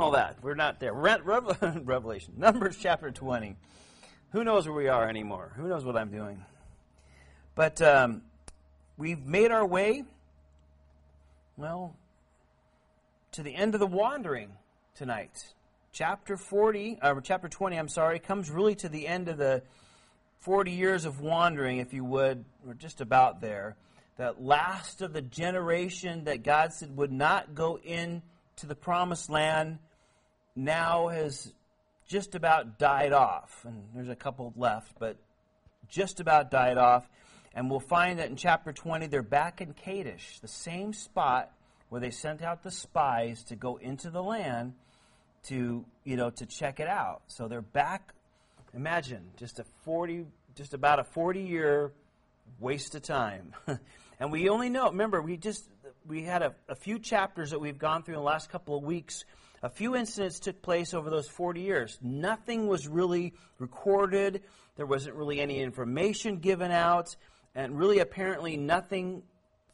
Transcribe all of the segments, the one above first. all that. We're not there. We're at Revelation. Numbers chapter 20. Who knows where we are anymore? Who knows what I'm doing? But we've made our way, well, to the end of the wandering tonight. Chapter 20 comes really to the end of the 40 years of wandering, if you would. We're just about there. That last of the generation that God said would not go in to the promised land now has just about died off. And there's a couple left, but just about died off. And we'll find that in chapter 20, they're back in Kadesh, the same spot where they sent out the spies to go into the land to, you know, to check it out. So they're back. Imagine just about a 40-year waste of time. And we only know, remember, we had a few chapters that we've gone through in the last couple of weeks. A few incidents took place over those 40 years. Nothing was really recorded. There wasn't really any information given out. And really, apparently, nothing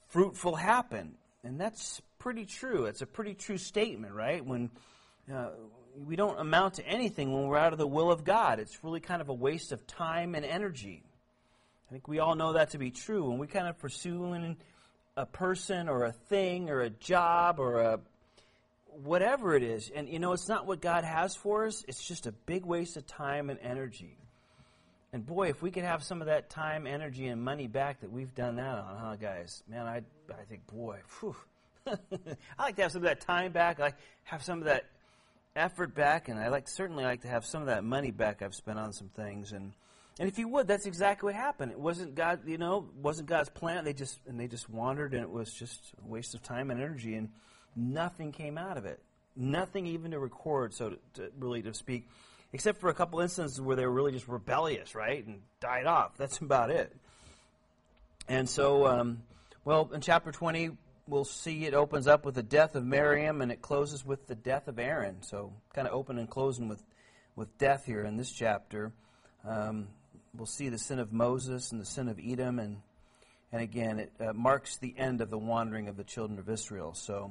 fruitful happened. And that's pretty true. It's a pretty true statement, right? When we don't amount to anything when we're out of the will of God. It's really kind of a waste of time and energy. I think we all know that to be true. When we kind of pursue a person or a thing or a job or a whatever it is, and you know, it's not what God has for us, it's just a big waste of time and energy. And boy, if we could have some of that time, energy, and money back that we've done that on, huh, guys? Man, I think, boy, whew. I like to have some of that time back. I like have some of that effort back, and I certainly like to have some of that money back I've spent on some things. And if you would, that's exactly what happened. It wasn't God, you know, wasn't God's plan. They just wandered, and it was just a waste of time and energy, and nothing came out of it. Nothing even to record, so to speak, except for a couple instances where they were really just rebellious, right, and died off. That's about it. And so, well, in chapter 20, we'll see it opens up with the death of Miriam, and it closes with the death of Aaron. So kind of open and closing with death here in this chapter. We'll see the sin of Moses and the sin of Edom, and again, it marks the end of the wandering of the children of Israel. So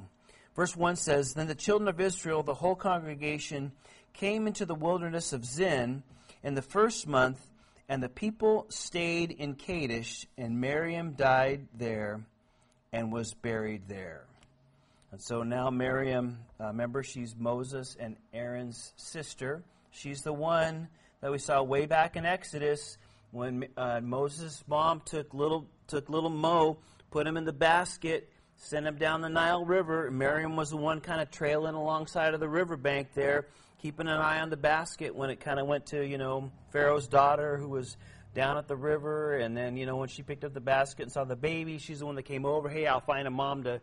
verse 1 says, Then the children of Israel, the whole congregation, came into the wilderness of Zin in the first month, and the people stayed in Kadesh, and Miriam died there and was buried there. And so now Miriam, remember, she's Moses and Aaron's sister. She's the one that we saw way back in Exodus when Moses' mom took little Mo, put him in the basket, sent him down the Nile River. Miriam was the one kind of trailing alongside of the riverbank there, keeping an eye on the basket when it kind of went to, you know, Pharaoh's daughter who was down at the river. And then, you know, when she picked up the basket and saw the baby, she's the one that came over. Hey, I'll find a mom to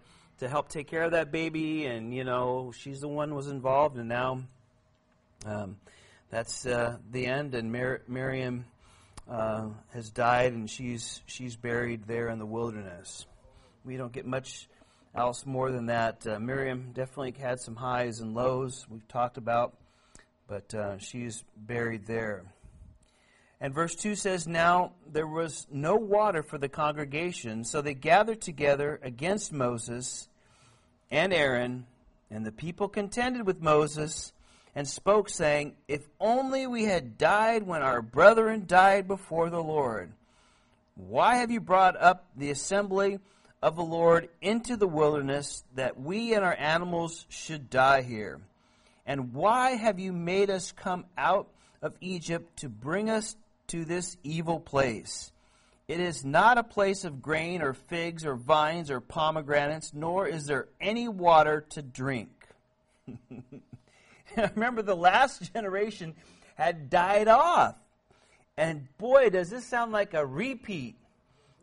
help take care of that baby. And, you know, she's the one who was involved. And now that's the end. And Miriam has died, and she's buried there in the wilderness. We don't get much else more than that. Miriam definitely had some highs and lows we've talked about, but she's buried there. And verse 2 says, Now there was no water for the congregation, so they gathered together against Moses and Aaron, and the people contended with Moses and spoke, saying, If only we had died when our brethren died before the Lord. Why have you brought up the assembly of the Lord into the wilderness, that we and our animals should die here? And why have you made us come out of Egypt to bring us to this evil place? It is not a place of grain or figs or vines or pomegranates, nor is there any water to drink. Remember, the last generation had died off. And boy, does this sound like a repeat.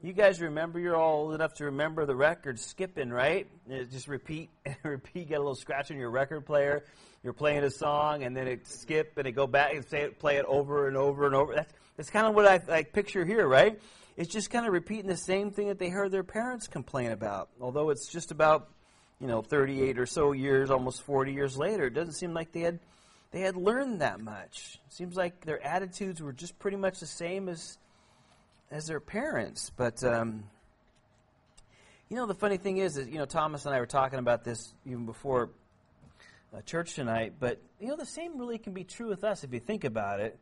You guys remember, you're all old enough to remember the record skipping, right? It just repeat and repeat, get a little scratch on your record player. You're playing a song, and then it skip, and it go back and play it over and over and over. That's kind of what I picture here, right? It's just kind of repeating the same thing that they heard their parents complain about. Although it's just about, you know, 38 or so years, almost 40 years later, it doesn't seem like they had learned that much. It seems like their attitudes were just pretty much the same as their parents. But, you know, the funny thing is, you know, Thomas and I were talking about this even before church tonight, but you know the same really can be true with us if you think about it.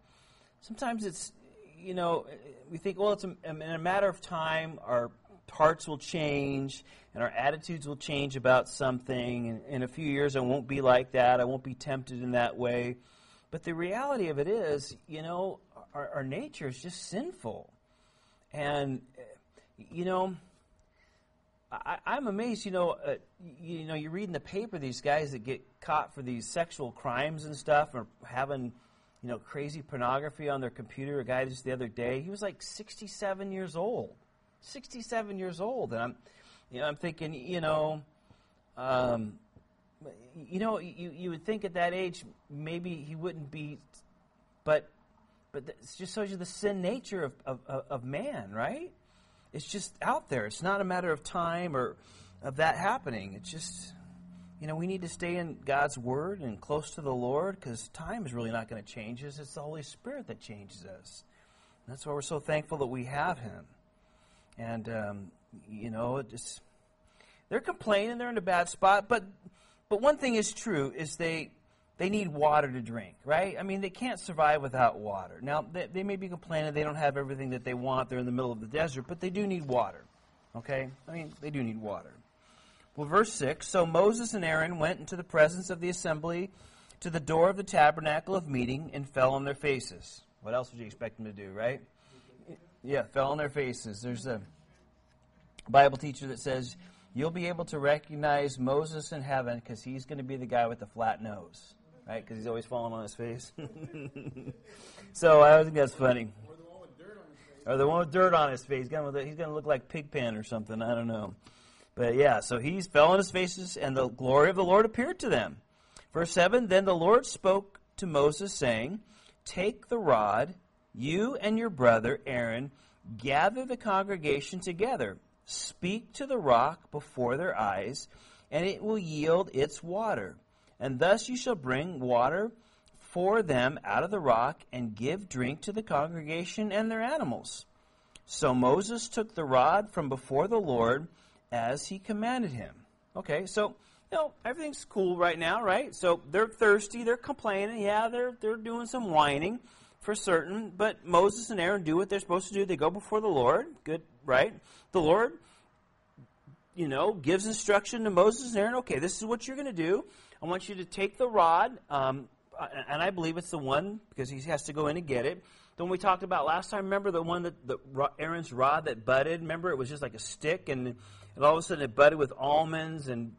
Sometimes it's, you know, we think, well, it's in a matter of time, our hearts will change and our attitudes will change about something. And in a few years, I won't be like that. I won't be tempted in that way. But the reality of it is, you know, our nature is just sinful. And, you know, I'm amazed, you know, you read in the paper these guys that get caught for these sexual crimes and stuff or having, you know, crazy pornography on their computer. A guy just the other day, he was like 67 years old. 67 years old. And I'm thinking, you would think at that age maybe he wouldn't be, but it just shows you the sin nature of man, right? It's just out there. It's not a matter of time or of that happening. It's just, you know, we need to stay in God's Word and close to the Lord because time is really not going to change us. It's the Holy Spirit that changes us. And that's why we're so thankful that we have Him. And, you know, they're complaining. They're in a bad spot. But one thing is true is they need water to drink, right? I mean, they can't survive without water. Now, they may be complaining they don't have everything that they want. They're in the middle of the desert, but they do need water, okay? I mean, they do need water. Well, verse 6, so Moses and Aaron went into the presence of the assembly to the door of the tabernacle of meeting and fell on their faces. What else would you expect them to do, right? Yeah, fell on their faces. There's a Bible teacher that says you'll be able to recognize Moses in heaven because he's going to be the guy with the flat nose. Right, because he's always falling on his face. So I think that's funny. Or the one with dirt on his face. Or the one with dirt on his face. He's going to look like Pigpen or something. I don't know. But yeah, so he fell on his faces, and the glory of the Lord appeared to them. Verse 7, then the Lord spoke to Moses, saying, take the rod, you and your brother Aaron, gather the congregation together. Speak to the rock before their eyes, and it will yield its water. And thus you shall bring water for them out of the rock and give drink to the congregation and their animals. So Moses took the rod from before the Lord as he commanded him. Okay, so you know, everything's cool right now, right? So they're thirsty, they're complaining, yeah, they're doing some whining for certain, but Moses and Aaron do what they're supposed to do. They go before the Lord, good, right? The Lord, you know, gives instruction to Moses and Aaron, okay, this is what you're going to do. I want you to take the rod, and I believe it's the one, because he has to go in and get it. The one we talked about last time, remember the one that Aaron's rod that budded? Remember, it was just like a stick, and all of a sudden it budded with almonds and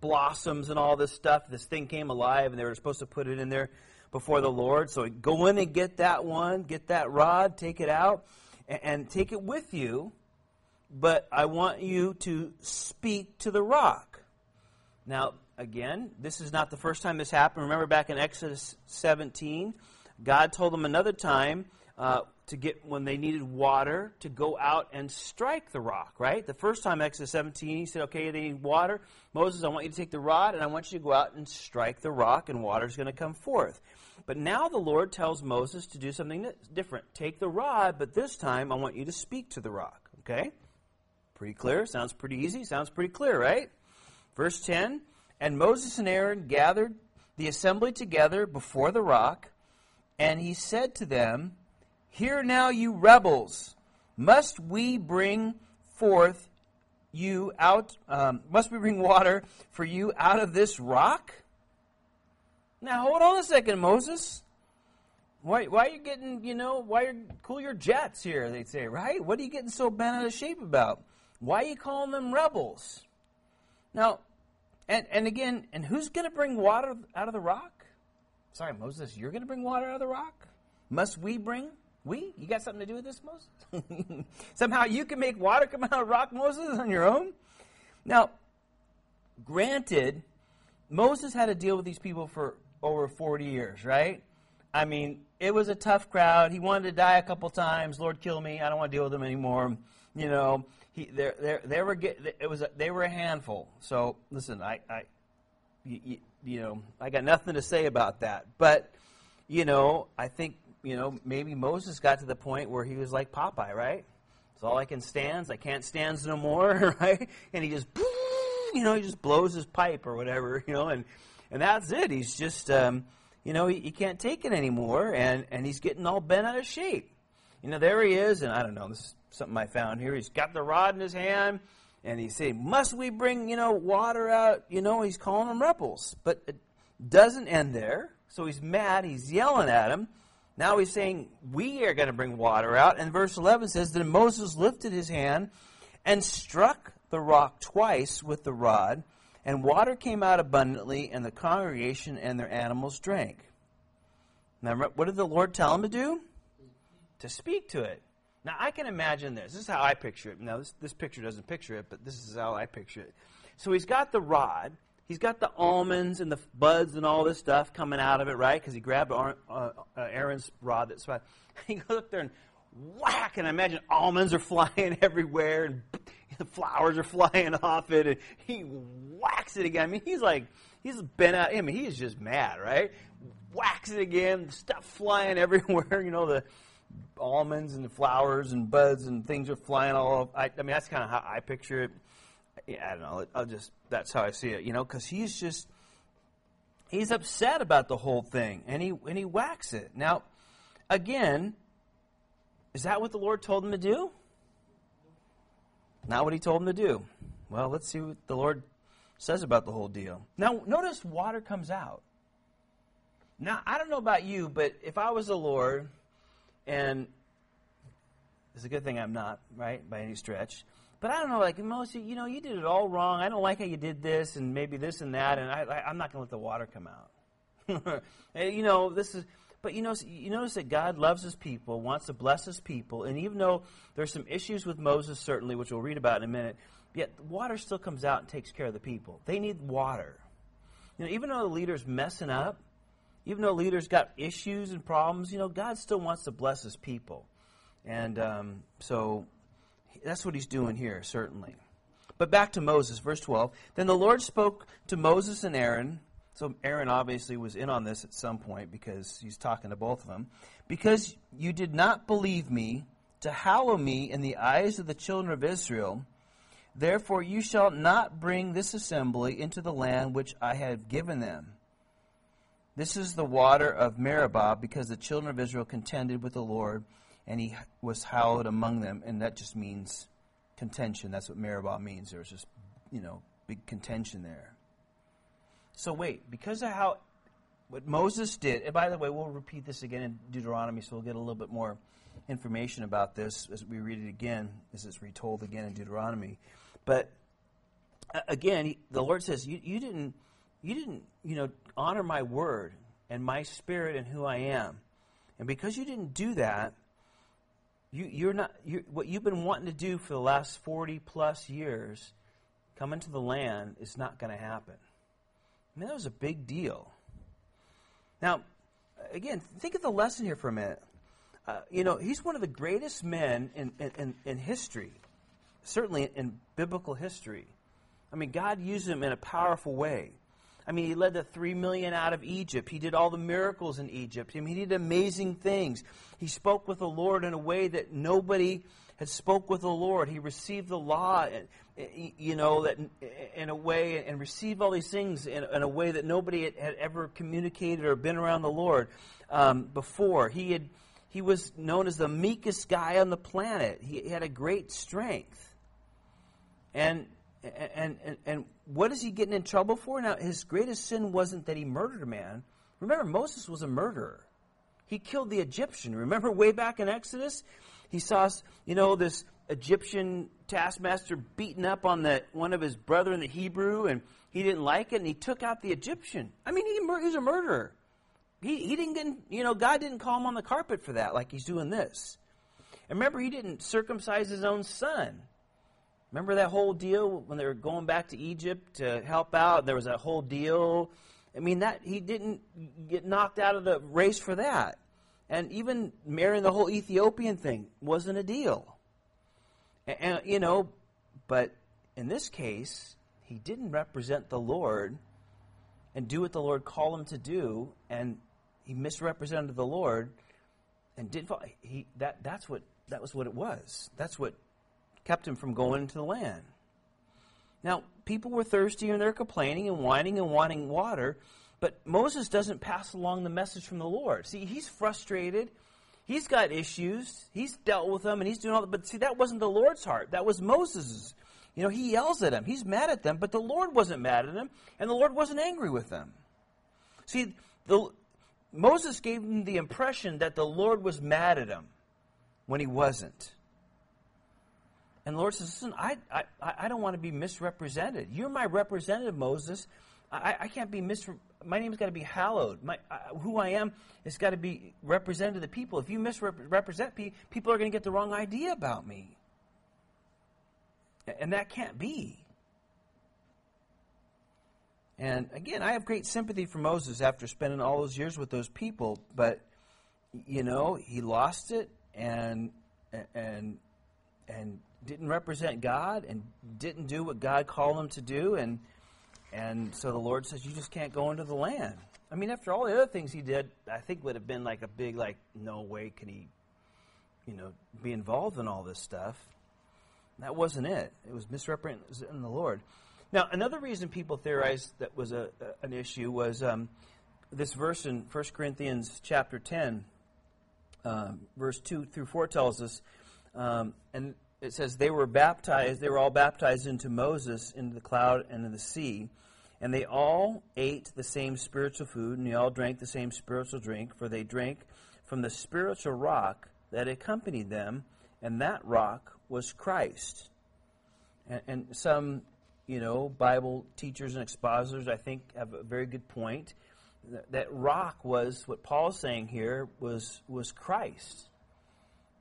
blossoms and all this stuff. This thing came alive, and they were supposed to put it in there before the Lord. So go in and get that one, get that rod, take it out, and take it with you, but I want you to speak to the rock. Now, again, this is not the first time this happened. Remember back in Exodus 17, God told them another time when they needed water, to go out and strike the rock, right? The first time, Exodus 17, he said, okay, they need water. Moses, I want you to take the rod, and I want you to go out and strike the rock, and water's going to come forth. But now the Lord tells Moses to do something different. Take the rod, but this time I want you to speak to the rock, okay? Pretty clear. Sounds pretty easy. Sounds pretty clear, right? Verse 10, and Moses and Aaron gathered the assembly together before the rock, and he said to them, hear now, you rebels, must we bring water for you out of this rock? Now, hold on a second, Moses. Why are you getting, cool your jets here, they say, right? What are you getting so bent out of shape about? Why are you calling them rebels? Now, and who's going to bring water out of the rock? Sorry, Moses, you're going to bring water out of the rock? Must we bring? We? You got something to do with this, Moses? Somehow you can make water come out of rock, Moses, on your own? Now, granted, Moses had to deal with these people for over 40 years, right? I mean, it was a tough crowd. He wanted to die a couple times. Lord, kill me. I don't want to deal with them anymore, you know. They were a handful. So listen, I got nothing to say about that. But I think maybe Moses got to the point where he was like Popeye, right? It's all I can stands. I can't stands no more, right? And he just you know, he just blows his pipe or whatever, you know, and that's it. He's just, you know, he can't take it anymore, and he's getting all bent out of shape. You know, there he is, and I don't know, this is something I found here. He's got the rod in his hand, and he's saying, must we bring, you know, water out? You know, he's calling them rebels. But it doesn't end there, so he's mad, he's yelling at him. Now he's saying, we are going to bring water out. And verse 11 says, then Moses lifted his hand and struck the rock twice with the rod, and water came out abundantly, and the congregation and their animals drank. Now, what did the Lord tell him to do? To speak to it. Now, I can imagine this. This is how I picture it. Now, this picture doesn't picture it, but this is how I picture it. So he's got the rod. He's got the almonds and the buds and all this stuff coming out of it, right? Because he grabbed Aaron's rod. That's right. He goes up there and whack, and I imagine almonds are flying everywhere, and the flowers are flying off it, and he whacks it again. I mean, he's bent out. I mean, he's just mad, right? Whacks it again, stuff flying everywhere. You know, the almonds and the flowers and buds and things are flying all over. I mean, that's kind of how I picture it. Yeah, I don't know. That's how I see it, you know, because he's upset about the whole thing, and he whacks it. Now, again, is that what the Lord told him to do? Not what he told him to do. Well, let's see what the Lord says about the whole deal. Now, notice water comes out. Now, I don't know about you, but if I was the Lord, and it's a good thing I'm not, right, by any stretch. But I don't know, like, Moses, you know, you did it all wrong. I don't like how you did this and maybe this and that, and I'm not going to let the water come out. And, you know, this is, but you notice that God loves his people, wants to bless his people, and even though there's some issues with Moses, certainly, which we'll read about in a minute, yet water still comes out and takes care of the people. They need water. You know, even though the leader's messing up, even though leaders got issues and problems, you know, God still wants to bless his people. And so that's what he's doing here, certainly. But back to Moses, verse 12. Then the Lord spoke to Moses and Aaron. So Aaron obviously was in on this at some point because he's talking to both of them. Because you did not believe me to hallow me in the eyes of the children of Israel, therefore you shall not bring this assembly into the land which I have given them. This is the water of Meribah, because the children of Israel contended with the Lord, and he was hallowed among them. And that just means contention. That's what Meribah means. There was just, you know, big contention there. So wait, because of how what Moses did, and by the way, we'll repeat this again in Deuteronomy, so we'll get a little bit more information about this as we read it again, as it's retold again in Deuteronomy. But again, the Lord says, you didn't, you know, honor my word and my spirit and who I am. And because you didn't do that, you're not what you've been wanting to do for the last 40 plus years, come into the land, is not going to happen. I mean, that was a big deal. Now, again, think of the lesson here for a minute. You know, he's one of the greatest men in history, certainly in biblical history. I mean, God used him in a powerful way. I mean, he led the 3 million out of Egypt. He did all the miracles in Egypt. I mean, he did amazing things. He spoke with the Lord in a way that nobody had spoke with the Lord. He received the law, you know, that in a way, and received all these things in a way that nobody had ever communicated or been around the Lord before. He was known as the meekest guy on the planet. He had a great strength. And what is he getting in trouble for? Now, his greatest sin wasn't that he murdered a man. Remember, Moses was a murderer. He killed the Egyptian. Remember way back in Exodus? He saw, you know, this Egyptian taskmaster beating up on one of his brethren, the Hebrew, and he didn't like it, and he took out the Egyptian. I mean, he was a murderer. He didn't get, you know, God didn't call him on the carpet for that, like he's doing this. And remember, he didn't circumcise his own son. Remember that whole deal when they were going back to Egypt to help out? There was that whole deal. I mean, that he didn't get knocked out of the race for that. And even marrying the whole Ethiopian thing wasn't a deal. And you know, but in this case, he didn't represent the Lord and do what the Lord called him to do, and he misrepresented the Lord and didn't follow. That was what it was. That's what kept him from going into the land. Now, people were thirsty and they're complaining and whining and wanting water. But Moses doesn't pass along the message from the Lord. See, he's frustrated. He's got issues. He's dealt with them, and he's doing all that. But see, that wasn't the Lord's heart. That was Moses's. You know, he yells at them. He's mad at them, but the Lord wasn't mad at him, and the Lord wasn't angry with them. See, Moses gave them the impression that the Lord was mad at him when he wasn't. And the Lord says, listen, I don't want to be misrepresented. You're my representative, Moses. I can't be misrepresented. My name's got to be hallowed. Who I am has got to be represented to the people. If you misrepresent me, people are going to get the wrong idea about me. And that can't be. And again, I have great sympathy for Moses after spending all those years with those people. But, you know, he lost it and didn't represent God and didn't do what God called him to do. And so the Lord says, you just can't go into the land. I mean, after all the other things he did, I think would have been like a big, like, no way can he, you know, be involved in all this stuff. And that wasn't it. It was misrepresenting the Lord. Now, another reason people theorized that was an issue was this verse in 1 Corinthians chapter 10, verse 2 through 4 tells us, and it says, they were all baptized into Moses, into the cloud and in the sea, and they all ate the same spiritual food, and they all drank the same spiritual drink, for they drank from the spiritual rock that accompanied them, and that rock was Christ. And some, you know, Bible teachers and expositors, I think, have a very good point. That rock was, what Paul's saying here, was Christ.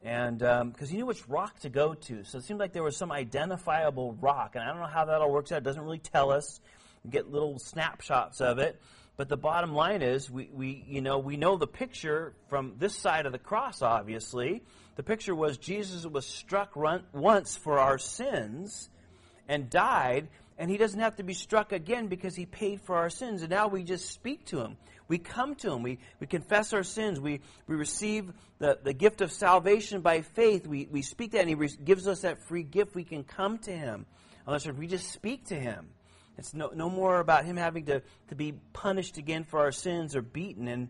And because he knew which rock to go to. So it seemed like there was some identifiable rock. And I don't know how that all works out. It doesn't really tell us. We get little snapshots of it. But the bottom line is we know the picture from this side of the cross, obviously. The picture was Jesus was struck once for our sins and died. And he doesn't have to be struck again because he paid for our sins. And now we just speak to him. We come to him. We confess our sins. We receive the gift of salvation by faith. We speak that, and he gives us that free gift. We can come to him unless we just speak to him. It's no more about him having to be punished again for our sins or beaten.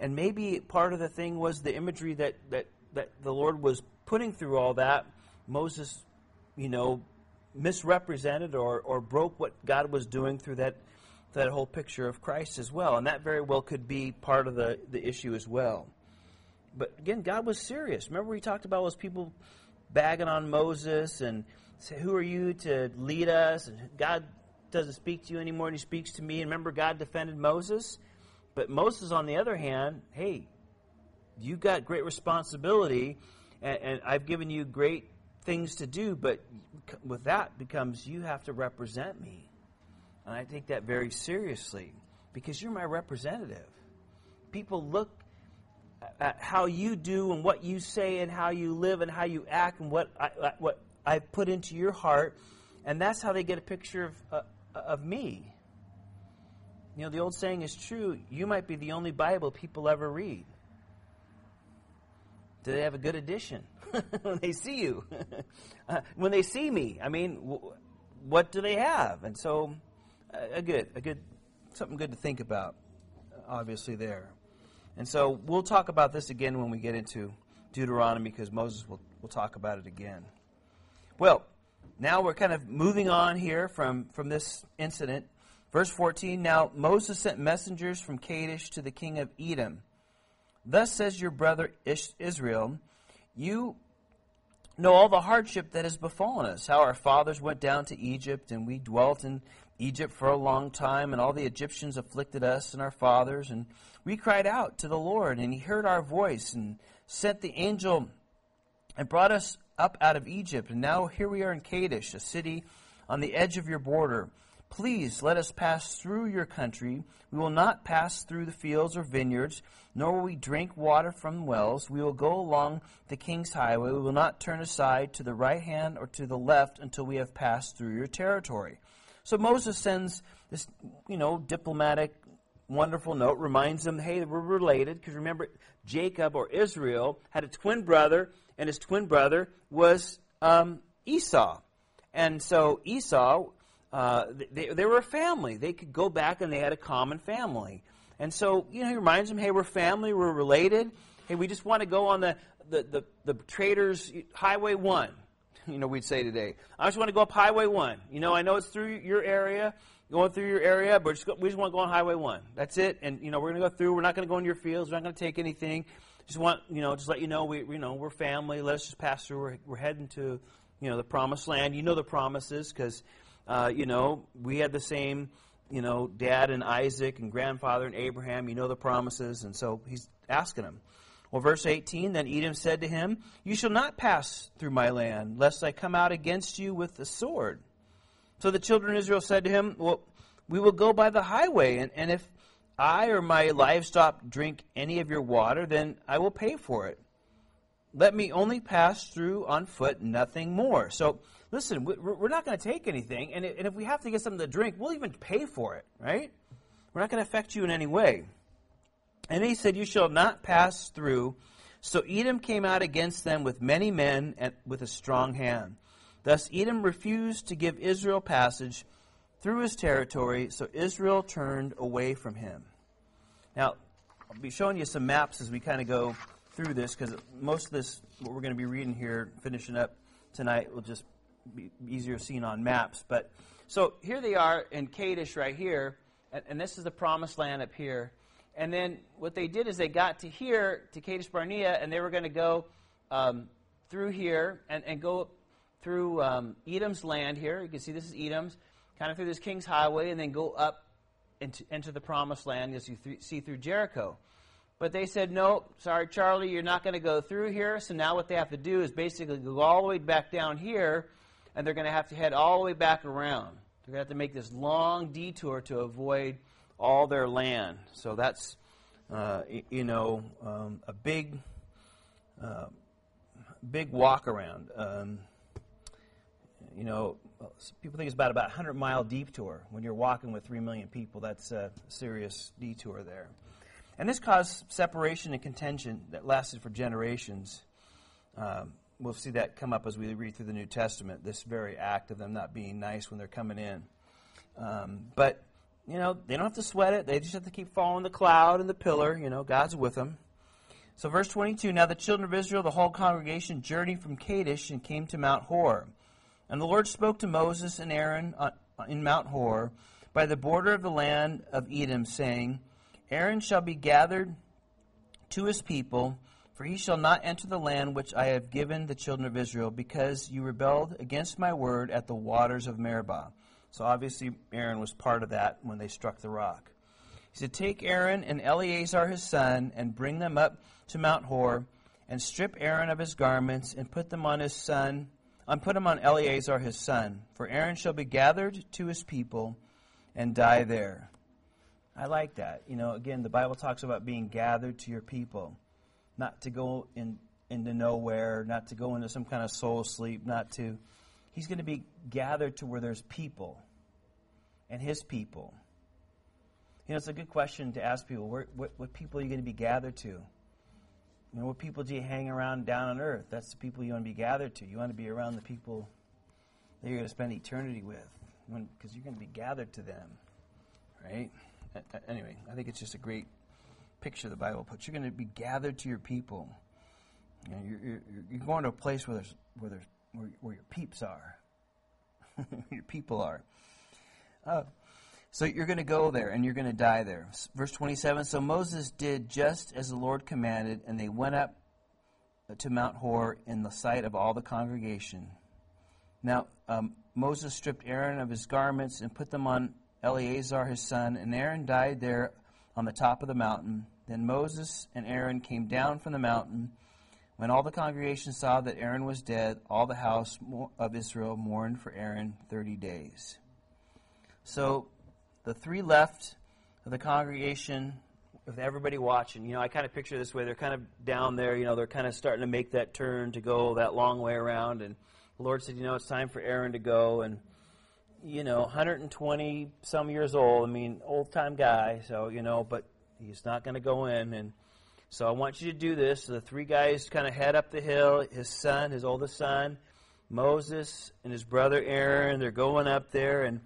And maybe part of the thing was the imagery that the Lord was putting through all that. Moses, you know, misrepresented or broke what God was doing through that whole picture of Christ as well. And that very well could be part of the issue as well. But again, God was serious. Remember we talked about those people bagging on Moses and say, who are you to lead us? And God doesn't speak to you anymore, and he speaks to me. And remember, God defended Moses. But Moses, on the other hand, hey, you've got great responsibility, and I've given you great things to do, but with that becomes you have to represent me. And I take that very seriously because you're my representative. People look at how you do and what you say and how you live and how you act and what I put into your heart, and that's how they get a picture of me. You know, the old saying is true. You might be the only Bible people ever read. Do they have a good edition when they see you? When they see me, I mean, what do they have? And so... something good to think about, obviously, there. And so we'll talk about this again when we get into Deuteronomy, because Moses will talk about it again. Well, now we're kind of moving on here from this incident. Verse 14, now Moses sent messengers from Kadesh to the king of Edom. Thus says your brother Israel, you know all the hardship that has befallen us, how our fathers went down to Egypt, and we dwelt in Egypt for a long time, and all the Egyptians afflicted us and our fathers, and we cried out to the Lord, and he heard our voice and sent the angel and brought us up out of Egypt. And now here we are in Kadesh, a city on the edge of your border. Please let us pass through your country. We will not pass through the fields or vineyards, nor will we drink water from wells. We will go along the king's highway. We will not turn aside to the right hand or to the left until we have passed through your territory. So Moses sends this, you know, diplomatic, wonderful note, reminds them, hey, we're related, because remember, Jacob or Israel had a twin brother, and his twin brother was Esau. And so Esau they were a family. They could go back and they had a common family. And so, you know, he reminds them, hey, we're family, we're related. Hey, we just want to go on the trader's highway 1, you know, we'd say today. I just want to go up highway 1. You know, I know it's through your area, going through your area, but we just want to go on highway 1. That's it. And, you know, we're going to go through. We're not going to go into your fields. We're not going to take anything. Just want, you know, just let you know, we're family. Let us just pass through. We're heading to, you know, the promised land. You know the promises because, you know, we had the same, you know, dad and Isaac and grandfather and Abraham. You know the promises. And so he's asking them. Well, verse 18, then Edom said to him, you shall not pass through my land, lest I come out against you with the sword. So the children of Israel said to him, well, we will go by the highway, and if I or my livestock drink any of your water, then I will pay for it. Let me only pass through on foot, nothing more. So listen, we're not going to take anything, and if we have to get something to drink, we'll even pay for it, right? We're not going to affect you in any way. And he said, you shall not pass through. So Edom came out against them with many men and with a strong hand. Thus Edom refused to give Israel passage through his territory, so Israel turned away from him. Now, I'll be showing you some maps as we kind of go through this, because most of this, what we're going to be reading here, finishing up tonight, will just be easier seen on maps. But so here they are in Kadesh right here, and this is the promised land up here. And then what they did is they got to here, to Kadesh Barnea, and they were going to go through here and go through Edom's land here. You can see this is Edom's, kind of through this King's Highway, and then go up into the Promised Land, as you see through Jericho. But they said, no, sorry, Charlie, you're not going to go through here. So now what they have to do is basically go all the way back down here, and they're going to have to head all the way back around. They're going to have to make this long detour to avoid all their land. So that's, you know, a big walk around. You know, people think it's about a 100-mile detour. When you're walking with 3 million people, that's a serious detour there. And this caused separation and contention that lasted for generations. We'll see that come up as we read through the New Testament, this very act of them not being nice when they're coming in. But you know, they don't have to sweat it. They just have to keep following the cloud and the pillar. You know, God's with them. So verse 22, now the children of Israel, the whole congregation, journeyed from Kadesh and came to Mount Hor. And the Lord spoke to Moses and Aaron in Mount Hor by the border of the land of Edom, saying, Aaron shall be gathered to his people, for he shall not enter the land which I have given the children of Israel, because you rebelled against my word at the waters of Meribah. So obviously Aaron was part of that when they struck the rock. He said, take Aaron and Eleazar his son and bring them up to Mount Hor, and strip Aaron of his garments and put them on his son, and put him on Eleazar his son, for Aaron shall be gathered to his people and die there. I like that. You know, again, the Bible talks about being gathered to your people, not to go into nowhere, not to go into some kind of soul sleep, not to... He's going to be gathered to where there's people and his people. You know, it's a good question to ask people, what people are you going to be gathered to? You know, what people do you hang around down on earth? That's the people you want to be gathered to. You want to be around the people that you're going to spend eternity with, because you're going to be gathered to them, right? Anyway, I think it's just a great picture the Bible puts. You're going to be gathered to your people. You know, you're going to a place where your peeps are, your people are. So you're going to go there, and you're going to die there. Verse 27, so Moses did just as the Lord commanded, and they went up to Mount Hor in the sight of all the congregation. Now Moses stripped Aaron of his garments and put them on Eleazar his son, and Aaron died there on the top of the mountain. Then Moses and Aaron came down from the mountain. When all the congregation saw that Aaron was dead, all the house of Israel mourned for Aaron 30 days. So the 3 left of the congregation with everybody watching. You know, I kind of picture this way. They're kind of down there. You know, they're kind of starting to make that turn to go that long way around. And the Lord said, you know, it's time for Aaron to go. And, you know, 120-some years old. I mean, old-time guy. So, you know, but he's not going to go in. And so I want you to do this. So the 3 guys kind of head up the hill, his son, his oldest son, Moses and his brother Aaron, they're going up there, and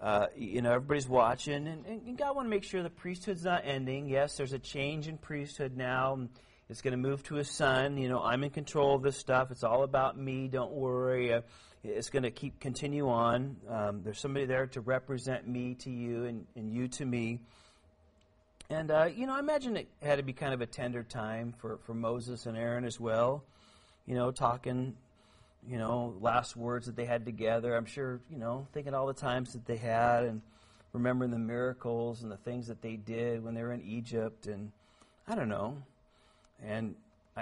everybody's watching, and God want to make sure the priesthood's not ending. Yes, there's a change in priesthood now. It's going to move to his son. You know, I'm in control of this stuff. It's all about me. Don't worry. It's going to continue on. There's somebody there to represent me to you and you to me. And, I imagine it had to be kind of a tender time for Moses and Aaron as well, talking, last words that they had together. I'm sure, thinking all the times that they had and remembering the miracles and the things that they did when they were in Egypt. And I don't know. And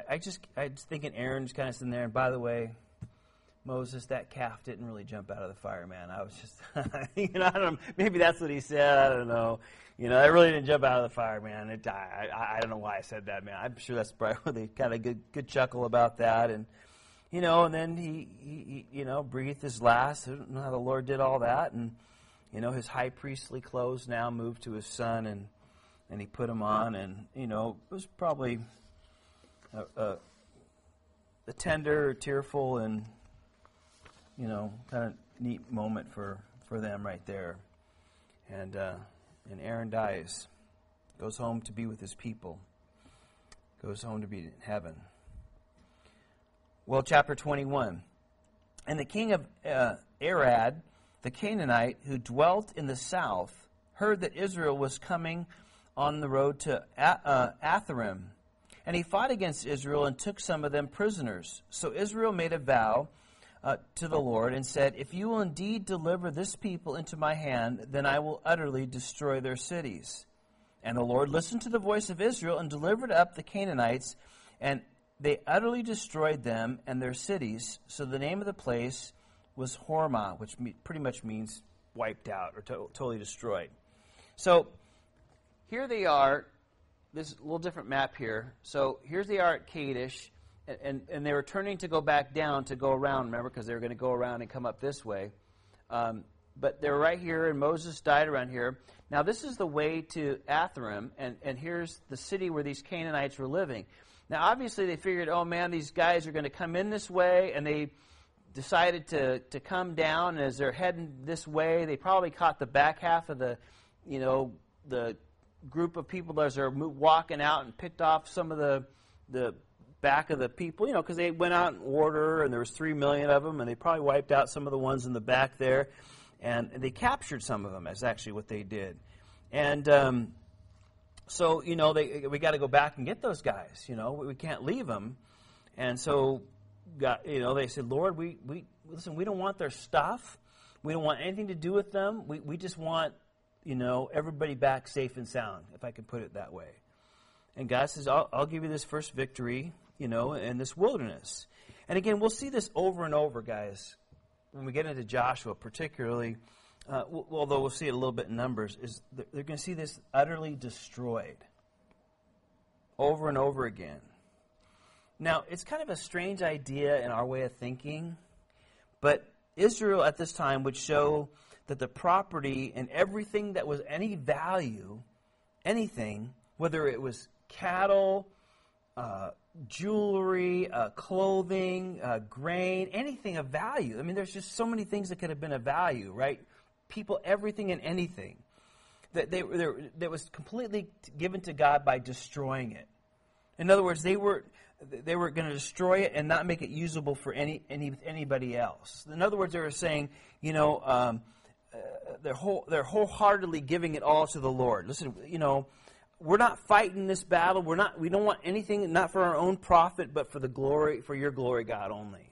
I just thinking Aaron's kind of sitting there, and by the way, Moses, that calf didn't really jump out of the fire, man. I was just, I don't know, maybe that's what he said. I don't know. It really didn't jump out of the fire, man. It died. I don't know why I said that, man. I'm sure that's probably where they got a good chuckle about that. And, and then he breathed his last. I don't know how the Lord did all that. And, his high priestly clothes now moved to his son, and he put them on. And, it was probably a tender, tearful, and, kind of neat moment for them right there. And Aaron dies, goes home to be with his people, goes home to be in heaven. Well, chapter 21. And the king of Arad, the Canaanite, who dwelt in the south, heard that Israel was coming on the road to Atharim. And he fought against Israel and took some of them prisoners. So Israel made a vow to the Lord and said, "If you will indeed deliver this people into my hand, then I will utterly destroy their cities." And the Lord listened to the voice of Israel and delivered up the Canaanites, and they utterly destroyed them and their cities. So the name of the place was Hormah, which pretty much means wiped out or totally destroyed. So here they are. This is a little different map here. So here they are at Kadesh, and they were turning to go back down to go around, remember, because they were going to go around and come up this way. But they were right here, and Moses died around here. Now this is the way to Atharim, and here's the city where these Canaanites were living. Now obviously they figured, oh man, these guys are going to come in this way, and they decided to come down. And as they're heading this way, they probably caught the back half of the group of people as they're walking out, and picked off some of the back of the people, because they went out in order, and there was 3 million of them, and they probably wiped out some of the ones in the back there, and they captured some of them. That's actually what they did. And so we got to go back and get those guys. We can't leave them. And so they said, Lord, we listen. We don't want their stuff. We don't want anything to do with them. We just want everybody back safe and sound, if I can put it that way. And God says, I'll give you this first victory, in this wilderness. And again, we'll see this over and over, guys, when we get into Joshua particularly, although we'll see it a little bit in Numbers, is they're going to see this utterly destroyed over and over again. Now, it's kind of a strange idea in our way of thinking, but Israel at this time would show that the property and everything that was any value, anything, whether it was cattle, jewelry, clothing, grain, anything of value. I mean, there's just so many things that could have been of value, right? People, everything and anything that that was completely given to God by destroying it. In other words, they were going to destroy it and not make it usable for anybody else. In other words, they were saying, they're wholeheartedly giving it all to the Lord. Listen, we're not fighting this battle. We don't want anything, not for our own profit, but for the glory, for your glory, God only.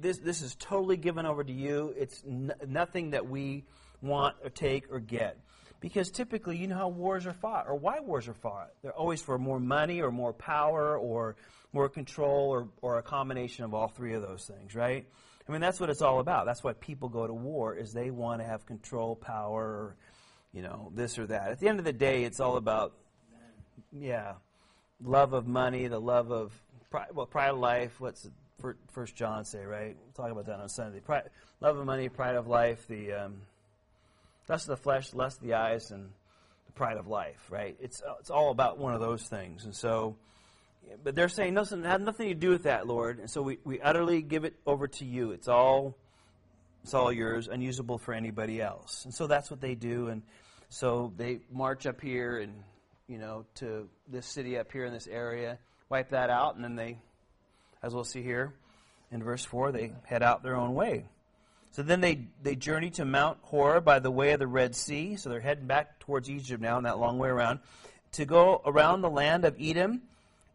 This is totally given over to you. It's nothing that we want or take or get, because typically, how wars are fought, or why wars are fought. They're always for more money or more power or more control or a combination of all three of those things, right? I mean, that's what it's all about. That's why people go to war, is they want to have control, power, this or that. At the end of the day, it's all about, love of money, the love of pride of life. What's First John say, right? We'll talk about that on Sunday. Pride, love of money, pride of life, the lust of the flesh, lust of the eyes, and the pride of life, right? It's all about one of those things. And so But they're saying, no, it had nothing to do with that, Lord. And so we utterly give it over to you. It's all yours, unusable for anybody else. And so that's what they do. And so they march up here and, to this city up here in this area, wipe that out. And then they, as we'll see here in verse 4, they head out their own way. So then they journey to Mount Hor by the way of the Red Sea. So they're heading back towards Egypt now, in that long way around, to go around the land of Edom.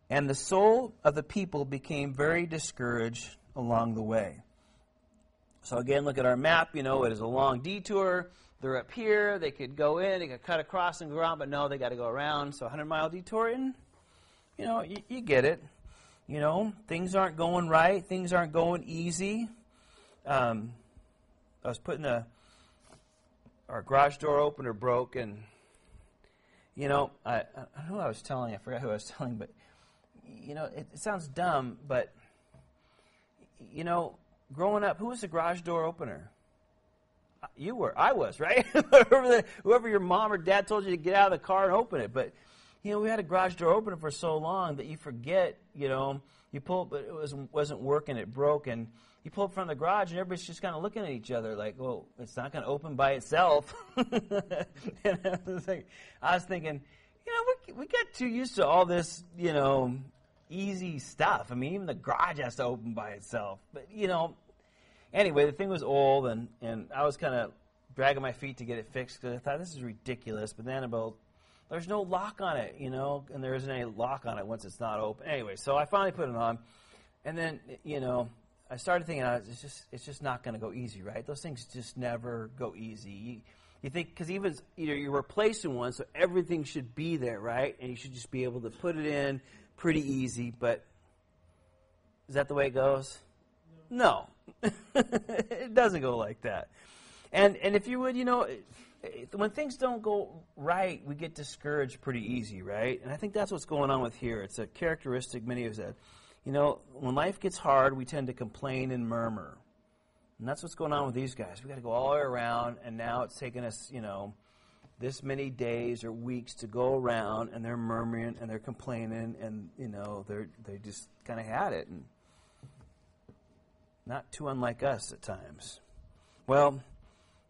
And the soul of the people became very discouraged along the way. So again, look at our map. It is a long detour. They're up here. They could go in. They could cut across and go around. But no, they got to go around. So 100-mile detour. And, you get it. Things aren't going right. Things aren't going easy. I was putting our garage door opener broke. And, I don't know who I was telling. I forgot who I was telling. But, it sounds dumb. But, growing up, who was the garage door opener? You were. I was, right? Whoever your mom or dad told you to get out of the car and open it. But, we had a garage door opener for so long that you forget, you pull up, but it wasn't working, it broke. And you pull up from the garage, and everybody's just kind of looking at each other like, well, it's not going to open by itself. And I was thinking, we got too used to all this, easy stuff. I mean, even the garage has to open by itself. But, anyway, the thing was old, and I was kind of dragging my feet to get it fixed because I thought, this is ridiculous. But then there's no lock on it, and there isn't any lock on it once it's not open. Anyway, so I finally put it on, and then, I started thinking, it's just not going to go easy, right? Those things just never go easy. You think, because even you're replacing one, so everything should be there, right? And you should just be able to put it in, pretty easy, but is that the way it goes? No. It doesn't go like that. And if you would, when things don't go right, we get discouraged pretty easy, right? And I think that's what's going on with here. It's a characteristic many of us have. When life gets hard, we tend to complain and murmur. And that's what's going on with these guys. We got to go all the way around, and now it's taking us, this many days or weeks to go around, and they're murmuring and they're complaining, and they just kind of had it, and not too unlike us at times. Well,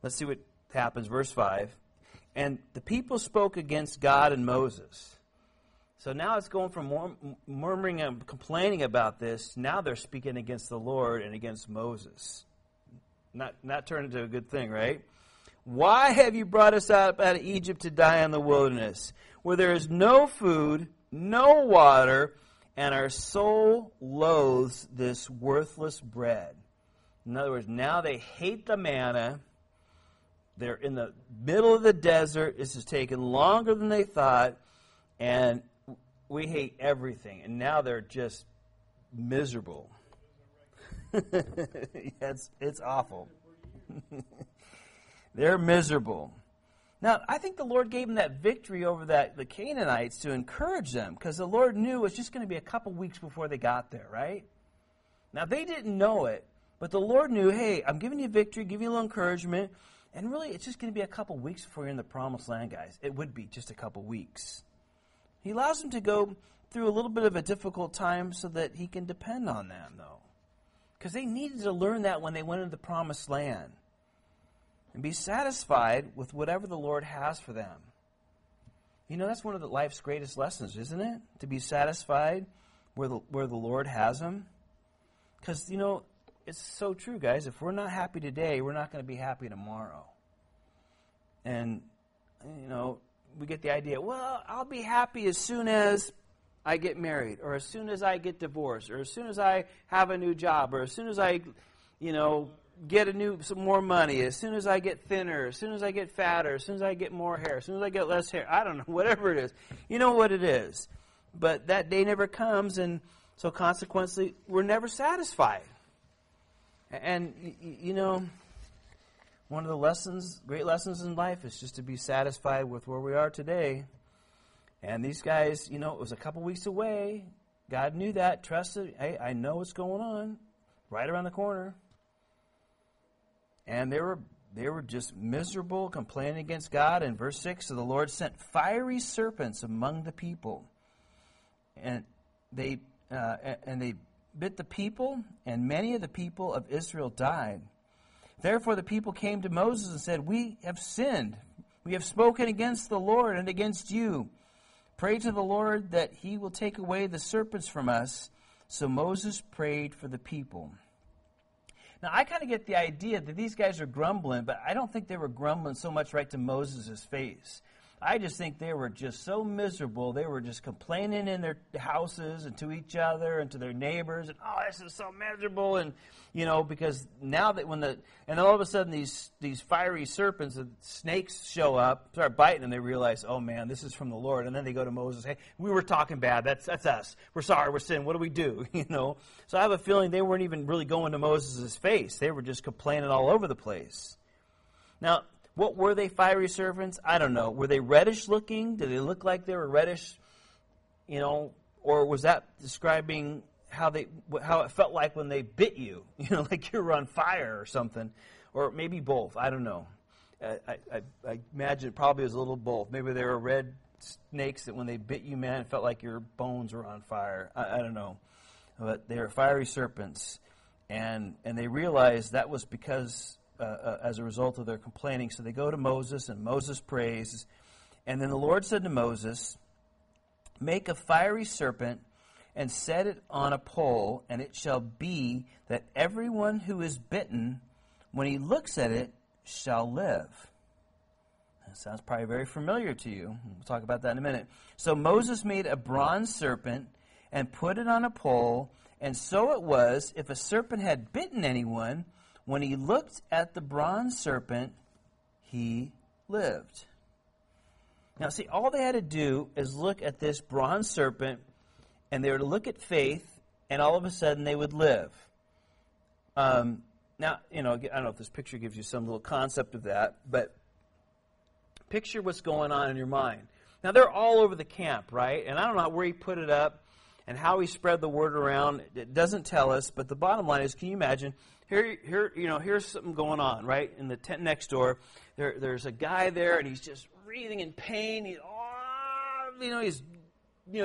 let's see what happens. Verse 5, and the people spoke against God and Moses. So now it's going from murmuring and complaining about this. Now they're speaking against the Lord and against Moses. Not turning into a good thing, right? Why have you brought us out of Egypt to die in the wilderness, where there is no food, no water, and our soul loathes this worthless bread? In other words, now they hate the manna. They're in the middle of the desert. This is taking longer than they thought, and we hate everything. And now they're just miserable. It's awful. They're miserable. Now, I think the Lord gave them that victory over the Canaanites to encourage them, because the Lord knew it was just going to be a couple weeks before they got there, right? Now, they didn't know it, but the Lord knew, hey, I'm giving you victory, giving you a little encouragement, and really it's just going to be a couple weeks before you're in the promised land, guys. It would be just a couple weeks. He allows them to go through a little bit of a difficult time so that he can depend on them, though, because they needed to learn that when they went into the promised land. And be satisfied with whatever the Lord has for them. That's one of life's greatest lessons, isn't it? To be satisfied where the Lord has them. Because, it's so true, guys. If we're not happy today, we're not going to be happy tomorrow. And, we get the idea, well, I'll be happy as soon as I get married, or as soon as I get divorced, or as soon as I have a new job, or as soon as I, get some more money, as soon as I get thinner, as soon as I get fatter, as soon as I get more hair, as soon as I get less hair. I don't know, whatever it is. You know what it is. But that day never comes, and so consequently, we're never satisfied. And, one of the great lessons in life is just to be satisfied with where we are today. And these guys, it was a couple weeks away. God knew that, trusted, hey, I know what's going on right around the corner. And they were just miserable, complaining against God. In verse 6, so the Lord sent fiery serpents among the people, and they bit the people, and many of the people of Israel died. Therefore the people came to Moses and said, "We have sinned. We have spoken against the Lord and against you. Pray to the Lord that he will take away the serpents from us." So Moses prayed for the people. Now, I kind of get the idea that these guys are grumbling, but I don't think they were grumbling so much right to Moses' face. I just think they were just so miserable. They were just complaining in their houses and to each other and to their neighbors. And, oh, this is so miserable. And, you know, because now that when the, and all of a sudden these fiery serpents, the snakes show up, start biting, and they realize, oh, man, this is from the Lord. And then they go to Moses, hey, we were talking bad. That's us. We're sorry. We're sinning. What do we do? You know? So I have a feeling they weren't even really going to Moses' face. They were just complaining all over the place. Now, what were they, fiery serpents? I don't know. Were they reddish looking? Did they look like they were reddish? You know, or was that describing how it felt like when they bit you? You know, like you were on fire or something, or maybe both. I don't know. I imagine it probably was a little both. Maybe they were red snakes that when they bit you, man, it felt like your bones were on fire. I don't know, but they were fiery serpents, and they realized that was because. As a result of their complaining. So they go to Moses, and Moses prays. And then the Lord said to Moses, "Make a fiery serpent and set it on a pole, and it shall be that everyone who is bitten, when he looks at it, shall live." That sounds probably very familiar to you. We'll talk about that in a minute. So Moses made a bronze serpent and put it on a pole, and so it was, if a serpent had bitten anyone, when he looked at the bronze serpent, he lived. Now, see, all they had to do is look at this bronze serpent, and they were to look at faith, and all of a sudden they would live. Now, you know, I don't know if this picture gives you some little concept of that, but picture what's going on in your mind. Now, they're all over the camp, right? And I don't know where he put it up and how he spread the word around. It doesn't tell us, but the bottom line is, can you imagine? Here, you know, here's something going on, right? In the tent next door, there's a guy there, and he's just breathing in pain. He's, oh, you know,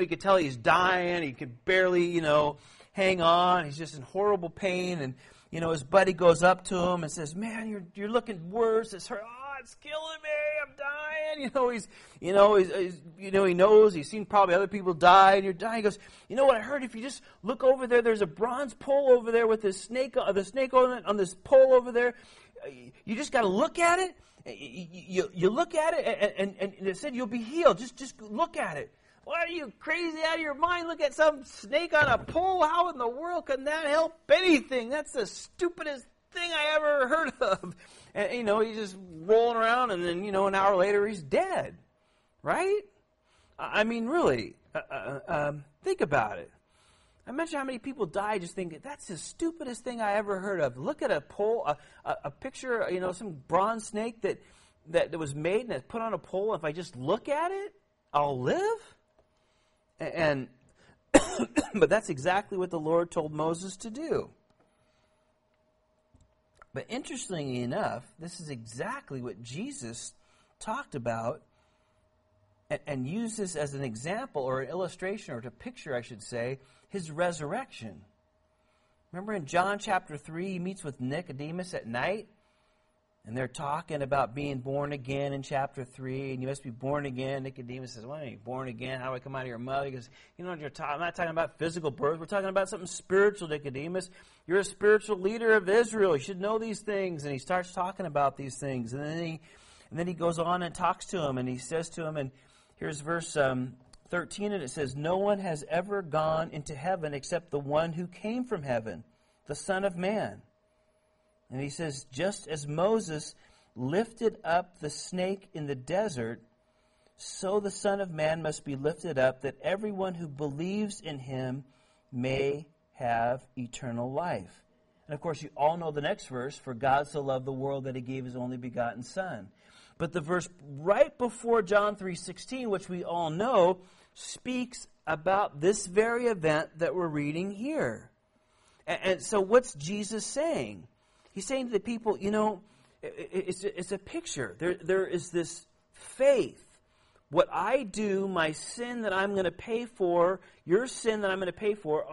you could tell he's dying. He could barely, you know, hang on. He's just in horrible pain, and you know, his buddy goes up to him and says, "Man, you're looking worse. It's hurt. Oh, it's killing me. I'm dying." You know, he knows he's seen probably other people die, and you're dying. He goes, "You know what I heard? If you just look over there, there's a bronze pole over there with this snake, the snake on this pole over there. You just got to look at it. You look at it, and it said you'll be healed. Just look at it." What, are you crazy out of your mind? Look at some snake on a pole. How in the world can that help anything? That's the stupidest thing I ever heard of. And, you know, he's just rolling around, and then, you know, an hour later he's dead, right? I mean, really, think about it. I mentioned how many people die just thinking, that's the stupidest thing I ever heard of. Look at a pole, a picture, you know, some bronze snake that was made and that's put on a pole. If I just look at it, I'll live? And but that's exactly what the Lord told Moses to do. But interestingly enough, this is exactly what Jesus talked about and used this as an example or an illustration or to picture, I should say, his resurrection. Remember in John chapter 3, he meets with Nicodemus at night, and they're talking about being born again in chapter 3, and you must be born again. Nicodemus says, "Why are you born again? How do I come out of your mother?" He goes, "You know what you're talking? I'm not talking about physical birth. We're talking about something spiritual, Nicodemus. You're a spiritual leader of Israel. You should know these things." And he starts talking about these things. And then he goes on and talks to him, and he says to him, and here's verse 13, and it says, "No one has ever gone into heaven except the one who came from heaven, the Son of Man." And he says, "Just as Moses lifted up the snake in the desert, so the Son of Man must be lifted up, that everyone who believes in him may have eternal life." And of course, you all know the next verse, "For God so loved the world that he gave his only begotten Son." But the verse right before John 3:16, which we all know, speaks about this very event that we're reading here. And so what's Jesus saying? He's saying to the people, you know, it's a picture. There is this faith what I do, my sin that I'm going to pay for, your sin that I'm going to pay for,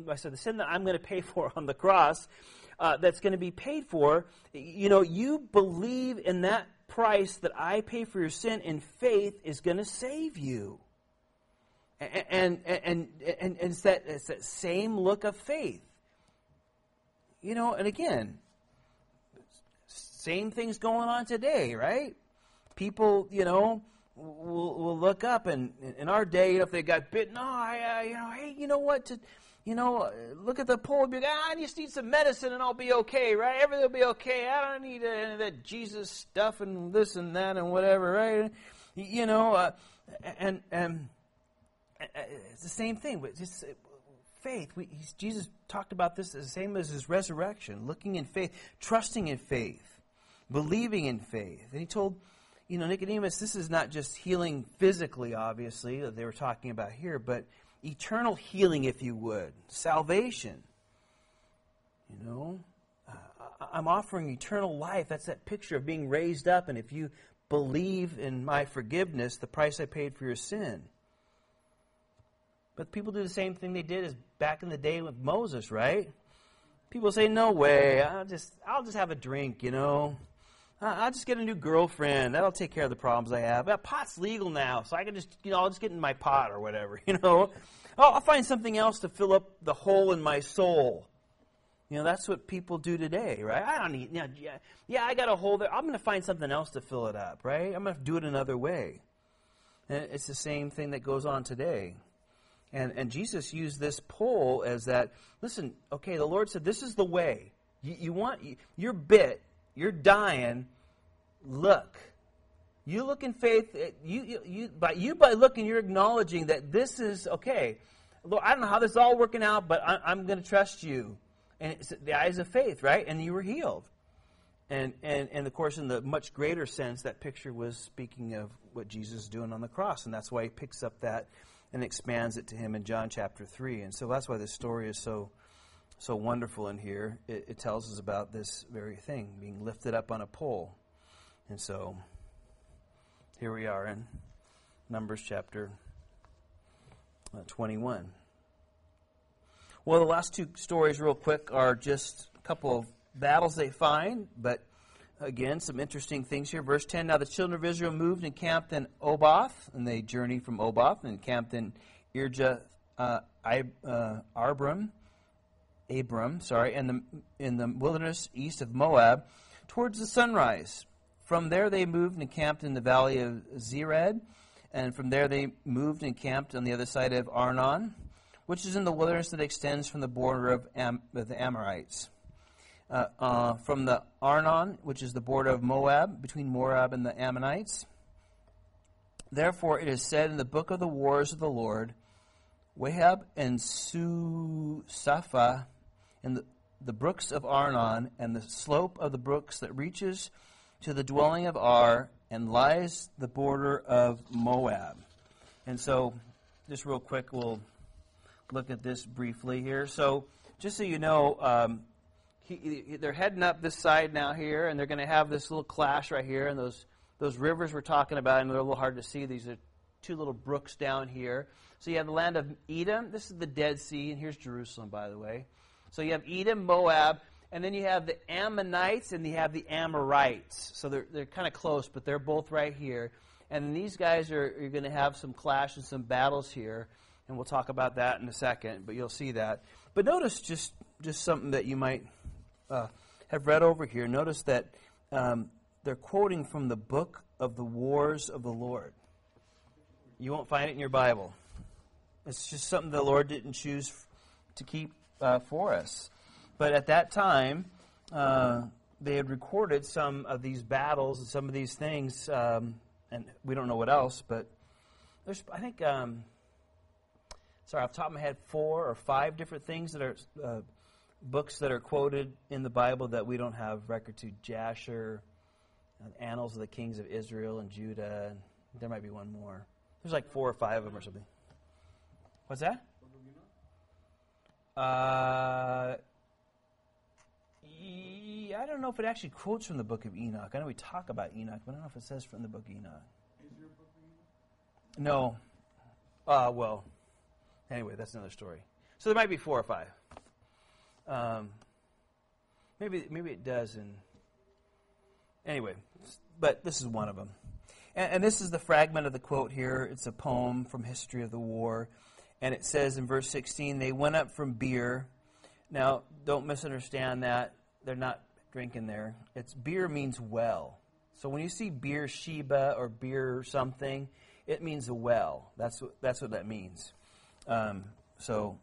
the sin that I'm going to pay for on the cross, that's going to be paid for, you believe in that price that I pay for your sin, and faith is going to save you. And it's that same look of faith. And again, same things going on today, right? People, we'll look up, and in our day, if they got bitten, look at the pole and be like, I just need some medicine and I'll be okay, right? Everything will be okay. I don't need any of that Jesus stuff and this and that and whatever, right? It's the same thing, but just faith. Jesus talked about this the same as his resurrection, looking in faith, trusting in faith, believing in faith. And he told Nicodemus, this is not just healing physically, obviously, that they were talking about here, but eternal healing, if you would, salvation. I'm offering eternal life. That's that picture of being raised up, and if you believe in my forgiveness, the price I paid for your sin. But people do the same thing they did as back in the day with Moses, right? People say, no way, I'll just have a drink, I'll just get a new girlfriend. That'll take care of the problems I have. Pot's legal now, so I can just, I'll just get in my pot or whatever, I'll find something else to fill up the hole in my soul. That's what people do today, right? I don't need, I got a hole there. I'm going to find something else to fill it up, right? I'm going to do it another way. And it's the same thing that goes on today. And Jesus used this pole as that, listen, okay, the Lord said, this is the way. You're bit. You're dying. Look, you look in faith. By looking, you're acknowledging that this is okay. Lord, I don't know how this is all working out, but I'm going to trust you. And it's the eyes of faith, right? And you were healed. And of course, in the much greater sense, that picture was speaking of what Jesus is doing on the cross, and that's why he picks up that and expands it to him in John chapter 3. And so that's why this story is so wonderful in here. It tells us about this very thing, being lifted up on a pole. And so here we are in Numbers chapter 21. Well, the last two stories real quick are just a couple of battles they find, but again, some interesting things here. Verse 10, now the children of Israel moved and camped in Oboth, and they journeyed from Oboth and camped in Irjath Abram, in the wilderness east of Moab, towards the sunrise. From there they moved and camped in the valley of Zered, and from there they moved and camped on the other side of Arnon, which is in the wilderness that extends from the border of the Amorites. From the Arnon, which is the border of Moab, between Moab and the Ammonites. Therefore it is said in the book of the wars of the Lord, Wahab and Susafa, and the brooks of Arnon, and the slope of the brooks that reaches to the dwelling of Ar, and lies the border of Moab. And so, just real quick, we'll look at this briefly here. So, just so you know, they're heading up this side now here, and they're going to have this little clash right here, and those rivers we're talking about, and they're a little hard to see. These are two little brooks down here. So you have the land of Edom. This is the Dead Sea, and here's Jerusalem, by the way. So you have Edom, Moab, and then you have the Ammonites, and you have the Amorites. So they're kind of close, but they're both right here. And then these guys are going to have some clash and some battles here, and we'll talk about that in a second, but you'll see that. But notice just something that you might have read over here. Notice that they're quoting from the book of the wars of the Lord. You won't find it in your Bible. It's just something the Lord didn't choose to keep for us. But at that time, they had recorded some of these battles and some of these things, and we don't know what else, but there's, I think, off the top of my head, 4 or 5 different things that are books that are quoted in the Bible that we don't have record to. Jasher, Annals of the Kings of Israel and Judah, and there might be one more. There's like 4 or 5 of them or something. What's that? I don't know if it actually quotes from the book of Enoch. I know we talk about Enoch, but I don't know if it says from the book of Enoch. Is your book of Enoch? No. Well, anyway, that's another story. So there might be 4 or 5. Maybe it does. And anyway, but this is one of them. And this is the fragment of the quote here. It's a poem from History of the War. And it says in verse 16, they went up from beer. Now, don't misunderstand that. They're not drinking there. It's beer means well. So when you see beer Sheba or beer something, it means a well. That's what that means. So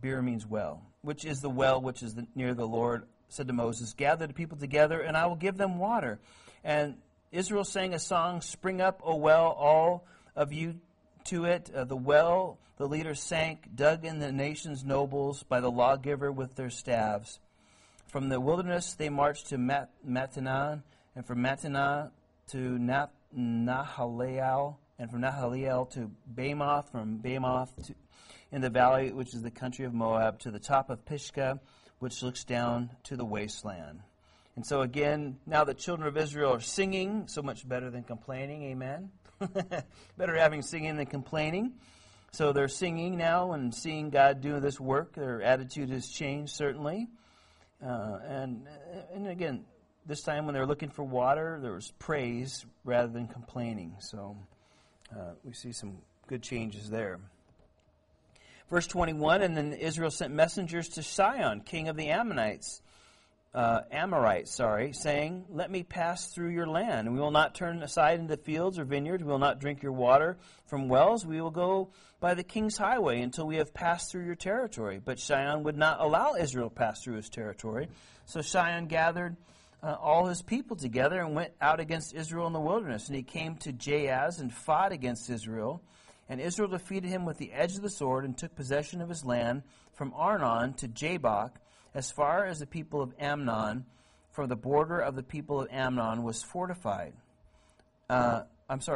beer means well, which is the well which is near the Lord, said to Moses, gather the people together, and I will give them water. And Israel sang a song, spring up, O well, all of you to it. The well the leaders sank, dug in the nation's nobles by the lawgiver with their staves. From the wilderness they marched to Matanah, and from Matanah to Nahaliel, and from Nahaliel to Bamoth, from Bamoth to, in the valley, which is the country of Moab, to the top of Pisgah, which looks down to the wasteland. And so again, now the children of Israel are singing, so much better than complaining, amen? Better having singing than complaining. So they're singing now and seeing God do this work. Their attitude has changed, certainly. And again, this time when they're looking for water, there was praise rather than complaining. So we see some good changes there. Verse 21, and then Israel sent messengers to Sihon, king of the Amorites, saying, let me pass through your land, and we will not turn aside into fields or vineyards. We will not drink your water from wells. We will go by the king's highway until we have passed through your territory. But Sihon would not allow Israel to pass through his territory. So Sihon gathered all his people together and went out against Israel in the wilderness. And he came to Jaaz and fought against Israel. And Israel defeated him with the edge of the sword and took possession of his land from Arnon to Jabbok, as far as the people of Ammon, for the border of the people of Ammon was fortified. And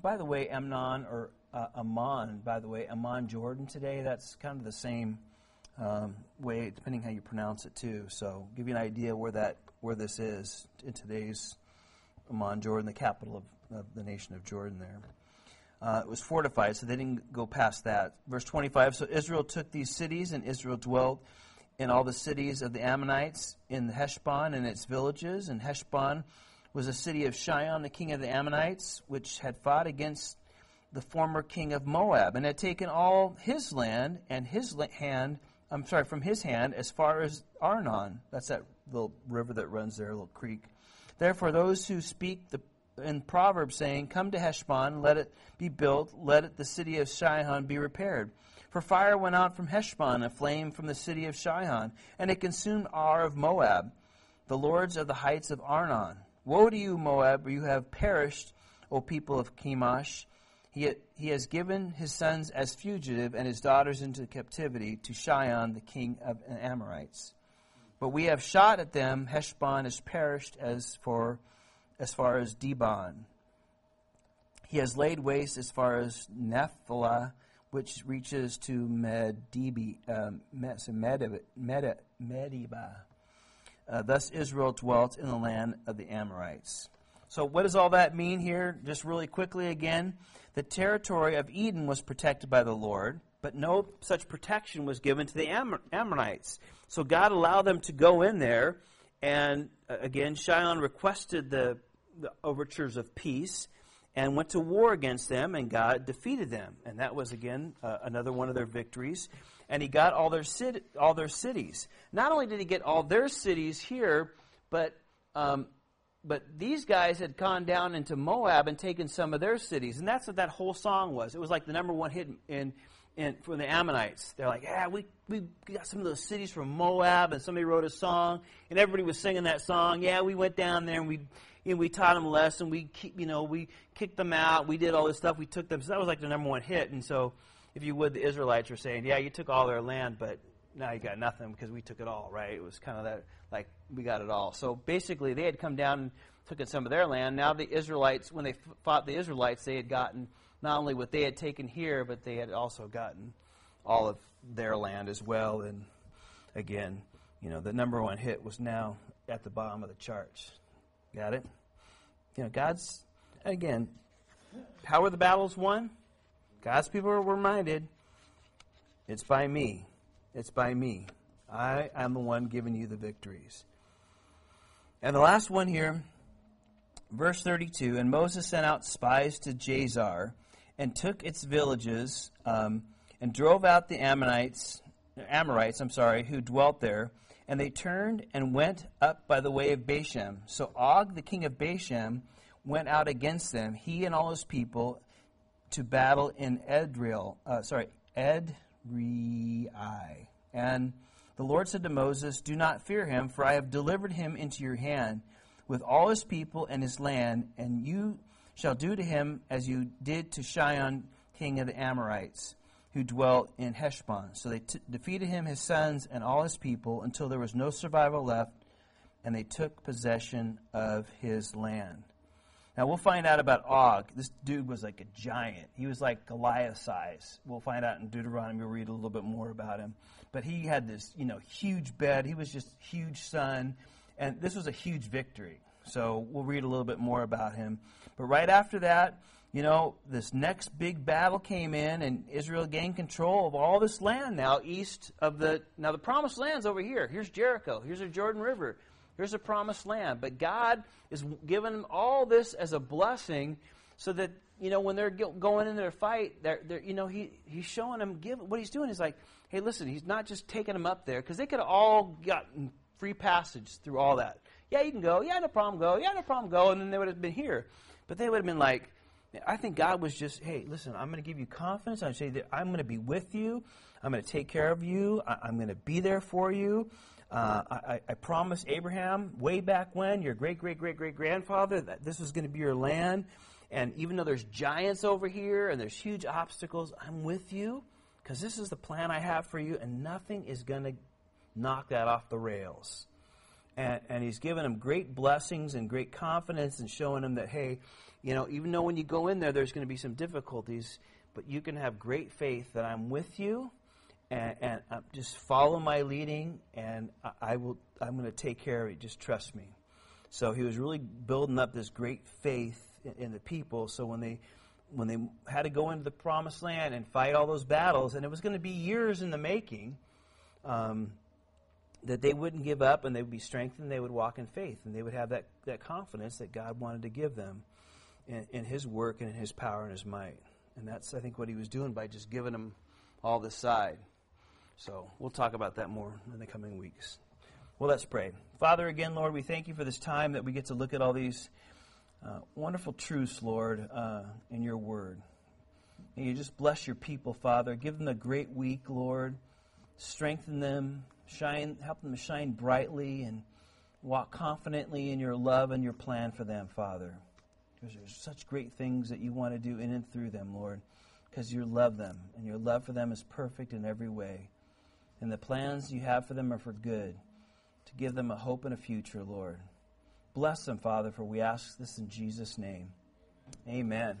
by the way, Amnon or Amman, by the way, Amman, Jordan today, that's kind of the same way, depending how you pronounce it too. So give you an idea where this is in today's Amman, Jordan, the capital of the nation of Jordan there. It was fortified, so they didn't go past that. Verse 25, so Israel took these cities, and Israel dwelt in all the cities of the Ammonites, in Heshbon and its villages. And Heshbon was a city of Sihon, the king of the Ammonites, which had fought against the former king of Moab, and had taken all his land and from his hand as far as Arnon. That's that little river that runs there, a little creek. Therefore, those who speak in Proverbs, saying, come to Heshbon, let it be built, the city of Sihon be repaired. For fire went out from Heshbon, a flame from the city of Sihon, and it consumed Ar of Moab, the lords of the heights of Arnon. Woe to you, Moab, you have perished, O people of Chemosh. He has given his sons as fugitive and his daughters into captivity to Sihon, the king of the Amorites. But we have shot at them. Heshbon has perished as far as Dibon. He has laid waste as far as Nephthalah, which reaches to Meribah. Thus Israel dwelt in the land of the Amorites. So what does all that mean here? Just really quickly again, the territory of Edom was protected by the Lord, but no such protection was given to the Ammonites. So God allowed them to go in there, and again, Sihon requested the overtures of peace, and went to war against them, and God defeated them. And that was, again, another one of their victories. And he got all their cities. Not only did he get all their cities here, but these guys had gone down into Moab and taken some of their cities. And that's what that whole song was. It was like the number one hit for the Ammonites. They're like, we got some of those cities from Moab, and somebody wrote a song, and everybody was singing that song. Yeah, we went down there, and we taught them a lesson. We kicked them out. We did all this stuff. We took them. So that was like the number one hit. And so, if you would, the Israelites were saying, yeah, you took all their land, but now you got nothing because we took it all, right? It was kind of that, like, we got it all. So basically, they had come down and took some of their land. Now the Israelites, when they fought the Israelites, they had gotten not only what they had taken here, but they had also gotten all of their land as well. And again, the number one hit was now at the bottom of the charts. Got it? God's, again, How were the battles won? God's people were reminded, it's by me. It's by me. I am the one giving you the victories. And the last one here, verse 32, and Moses sent out spies to Jazer and took its villages and drove out the Amorites, who dwelt there. And they turned and went up by the way of Basham. So Og, the king of Basham, went out against them, he and all his people, to battle in Edrei. And the Lord said to Moses, do not fear him, for I have delivered him into your hand with all his people and his land, and you shall do to him as you did to Sihon, king of the Amorites, who dwelt in Heshbon. So they defeated him, his sons, and all his people, until there was no survival left, and they took possession of his land. Now, we'll find out about Og. This dude was like a giant. He was like Goliath size. We'll find out in Deuteronomy. We'll read a little bit more about him. But he had this, huge bed. He was just a huge son. And this was a huge victory. So we'll read a little bit more about him. But right after that, this next big battle came in, and Israel gained control of all this land now east of the promised land's over here. Here's Jericho. Here's the Jordan River. Here's a promised land. But God is giving them all this as a blessing so that, when they're going into their fight, he's showing them, what he's doing is like, hey, listen, he's not just taking them up there, because they could have all gotten free passage through all that. Yeah, you can go. Yeah, no problem, go. Yeah, no problem, go. And then they would have been here. But they would have been like, I think God was just, hey, listen, I'm going to give you confidence. I'm saying that I'm going to be with you. I'm going to take care of you. I'm going to be there for you. I promised Abraham way back when, your great-great-great-great-grandfather, that this was going to be your land. And even though there's giants over here and there's huge obstacles, I'm with you because this is the plan I have for you, and nothing is going to knock that off the rails. And he's giving them great blessings and great confidence and showing them that, hey, even though when you go in there's going to be some difficulties, but you can have great faith that I'm with you. And just follow my leading, and I'm going to take care of it. Just trust me. So he was really building up this great faith in the people. So when they had to go into the promised land and fight all those battles, and it was going to be years in the making, that they wouldn't give up, and they would be strengthened. They would walk in faith, and they would have that confidence that God wanted to give them in his work and in his power and his might. And that's, I think, what he was doing by just giving them all this side. So we'll talk about that more in the coming weeks. Well, let's pray. Father, again, Lord, we thank you for this time that we get to look at all these wonderful truths, Lord, in your word. May you just bless your people, Father. Give them a great week, Lord. Strengthen them. Help them to shine brightly and walk confidently in your love and your plan for them, Father. Because there's such great things that you want to do in and through them, Lord, because you love them, and your love for them is perfect in every way. And the plans you have for them are for good, to give them a hope and a future, Lord. Bless them, Father, for we ask this in Jesus' name. Amen.